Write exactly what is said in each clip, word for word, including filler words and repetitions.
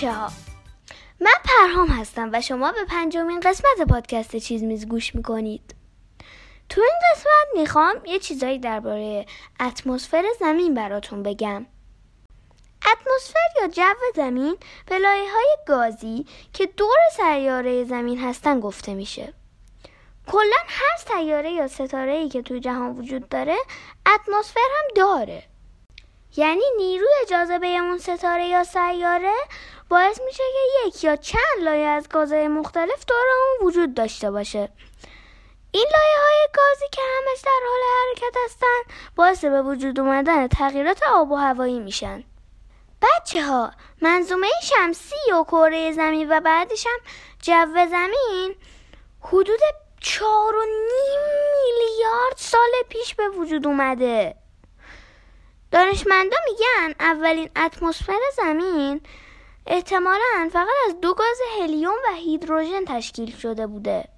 بچه ها، من پرهام هستم و شما به پنجمین قسمت پادکست چیز میز گوش میکنید. تو این قسمت میخوام یه چیزایی درباره اتمسفر زمین براتون بگم. اتمسفر یا جو زمین به لایه‌های گازی که دور سیاره زمین هستن گفته میشه. کلا هر سیاره یا ستاره‌ای که تو جهان وجود داره اتمسفر هم داره. یعنی نیروی جاذبه اون ستاره یا سیاره باعث میشه که یک یا چند لایه از گازهای مختلف دور اون وجود داشته باشه. این لایه‌های گازی که همش در حال حرکت هستن باعث به وجود اومدن تغییرات آب و هوایی میشن. بچه ها، منظومه شمسی و کره زمین و بعدش هم جو زمین حدود چهار و نیم میلیارد سال پیش به وجود اومده. دانشمندا میگن اولین اتمسفر زمین احتمالاً فقط از دو گاز هلیوم و هیدروژن تشکیل شده بوده.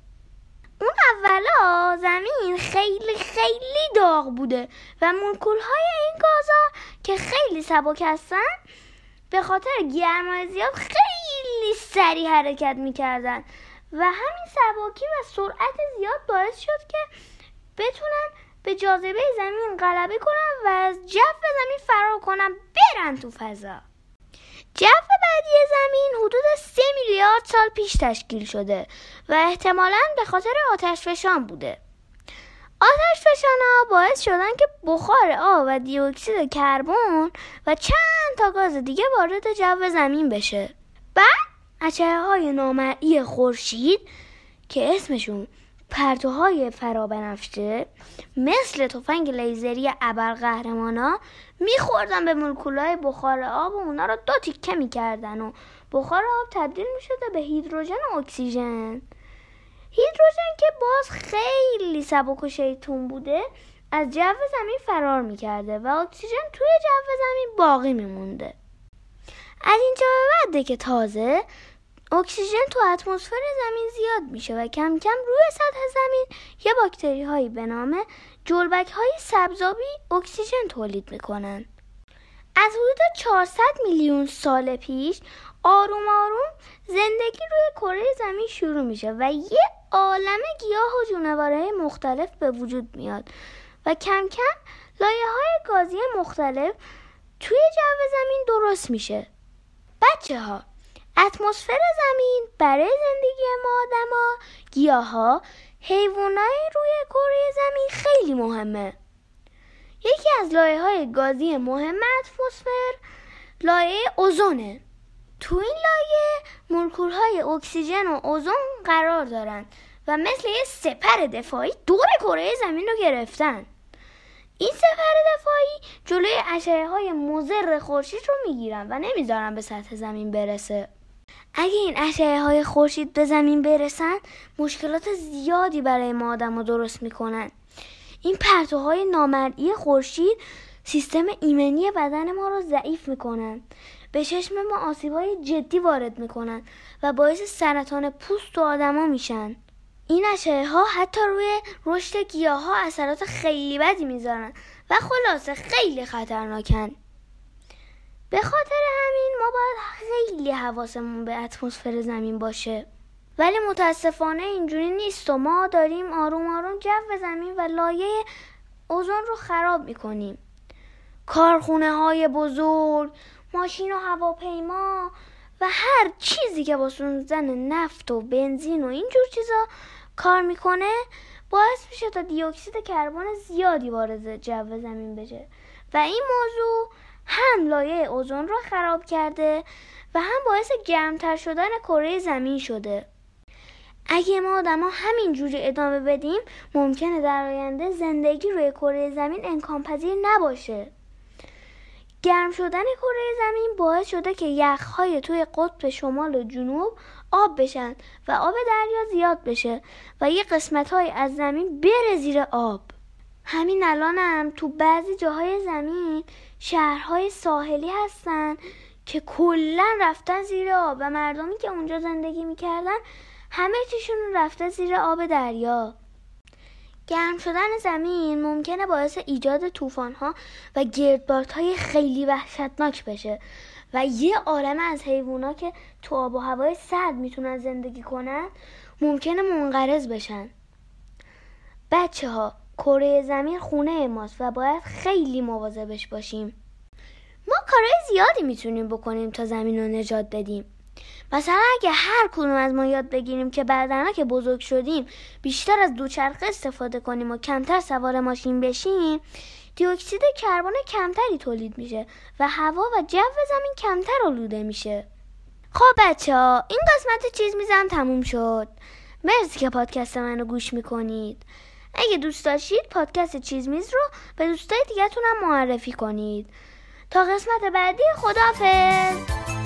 اون اولا زمین خیلی خیلی داغ بوده و مولکول‌های این گازا که خیلی سبک هستن به خاطر گرمای زیاد خیلی سریع حرکت میکردن و همین سبکی و سرعت زیاد باعث شد که بتونن به جاذبه زمین غلبه کنن و از جو زمین فرار کنن برن تو فضا. جو بعدی زمین حدود سه میلیارد سال پیش تشکیل شده و احتمالاً به خاطر آتشفشان بوده. آتشفشان‌ها باعث شدن که بخار آب و دی اکسید کربن و چند تا گاز دیگه وارد جو زمین بشه. بعد اشعه‌های نامرئی خورشید که اسمشون پرتوهای فرابنفشه مثل تفنگ لیزری ابرقهرمانا میخوردن به مولکولای بخار آب و اونا رو دو تیکه میکردن و بخار آب تبدیل میشده به هیدروژن و اکسیژن. هیدروژن که باز خیلی سبک و شیطون بوده از جو زمین فرار میکرده و اکسیژن توی جو زمین باقی میمونده. از اینجا به بعده که تازه اکسیژن تو اتمسفر زمین زیاد میشه و کم کم روی سطح زمین یه باکتری هایی به نام جلبک های سبزابی اکسیژن تولید میکنن. از حدود چهارصد میلیون سال پیش آروم آروم زندگی روی کره زمین شروع میشه و یه عالمه گیاه و جونورهای مختلف به وجود میاد و کم کم لایه های گازی مختلف توی جو زمین درست میشه. بچه ها، اتمسفر زمین برای زندگی ما آدما، گیاها، حیوانای روی کره زمین خیلی مهمه. یکی از لایه‌های گازی مهم اتمسفر لایه اوزونه. تو این لایه مولکول‌های اکسیژن و اوزون قرار دارن و مثل یه سپر دفاعی دور کره زمین رو گرفتن. این سپر دفاعی جلوی اشعه‌های مضر خورشید رو میگیرن و نمیذارن به سطح زمین برسه. اگه این اشعه‌های خورشید به زمین برسن مشکلات زیادی برای ما آدم‌ها درست میکنن. این پرتوهای نامرئی خورشید سیستم ایمنی بدن ما رو ضعیف میکنن، به چشم ما آسیب‌های جدی وارد میکنن و باعث سرطان پوست و آدما میشن. این اشعه‌ها حتی روی رشد گیاها اثرات خیلی بدی میذارن و خلاصه خیلی خطرناکن. به خاطر همین ما باید خیلی حواسمون به اتمسفر زمین باشه، ولی متاسفانه اینجوری نیست و ما داریم آروم آروم جو زمین و لایه اوزون رو خراب میکنیم. کارخونه های بزرگ، ماشین و هواپیما و هر چیزی که با سوزن نفت و بنزین و اینجور چیزا کار میکنه باعث میشه تا دی اکسید کربن زیادی وارد جو زمین بشه و این موضوع هم لایه اوزون رو خراب کرده و هم باعث گرمتر شدن کره زمین شده. اگه ما آدما همینجوری ادامه بدیم ممکنه در آینده زندگی روی کره زمین امکان‌پذیر نباشه. گرم شدن کره زمین باعث شده که یخ‌های توی قطب شمال و جنوب آب بشن و آب دریا زیاد بشه و یه قسمت‌های از زمین بره زیر آب. همین الان هم تو بعضی جاهای زمین شهرهای ساحلی هستن که کلن رفتن زیر آب و مردمی که اونجا زندگی میکردن همه چیشون رفته زیر آب دریا. گرم شدن زمین ممکنه باعث ایجاد طوفان‌ها و گردبادهای خیلی وحشتناک بشه و یه عالم از حیوونا که تو آب و هوای سرد میتونن زندگی کنن ممکنه منقرض بشن. بچه ها، کره زمین خونه ماست و باید خیلی مواظبش باشیم. ما کارهای زیادی میتونیم بکنیم تا زمین رو نجات بدیم. مثلا اگه هر کدوم از ما یاد بگیریم که بعداً که بزرگ شدیم بیشتر از دوچرخه استفاده کنیم و کمتر سوار ماشین بشیم، دی اکسید کربن کمتری تولید میشه و هوا و جو زمین کمتر آلوده میشه. خب بچه‌ها، این قسمت چیز میزم تموم شد. مرسی که پادکست منو گوش میکنید. اگه دوست داشتید پادکست چیز میز رو به دوستای دیگه‌تون هم معرفی کنید. تا قسمت بعدی، خداحافظ.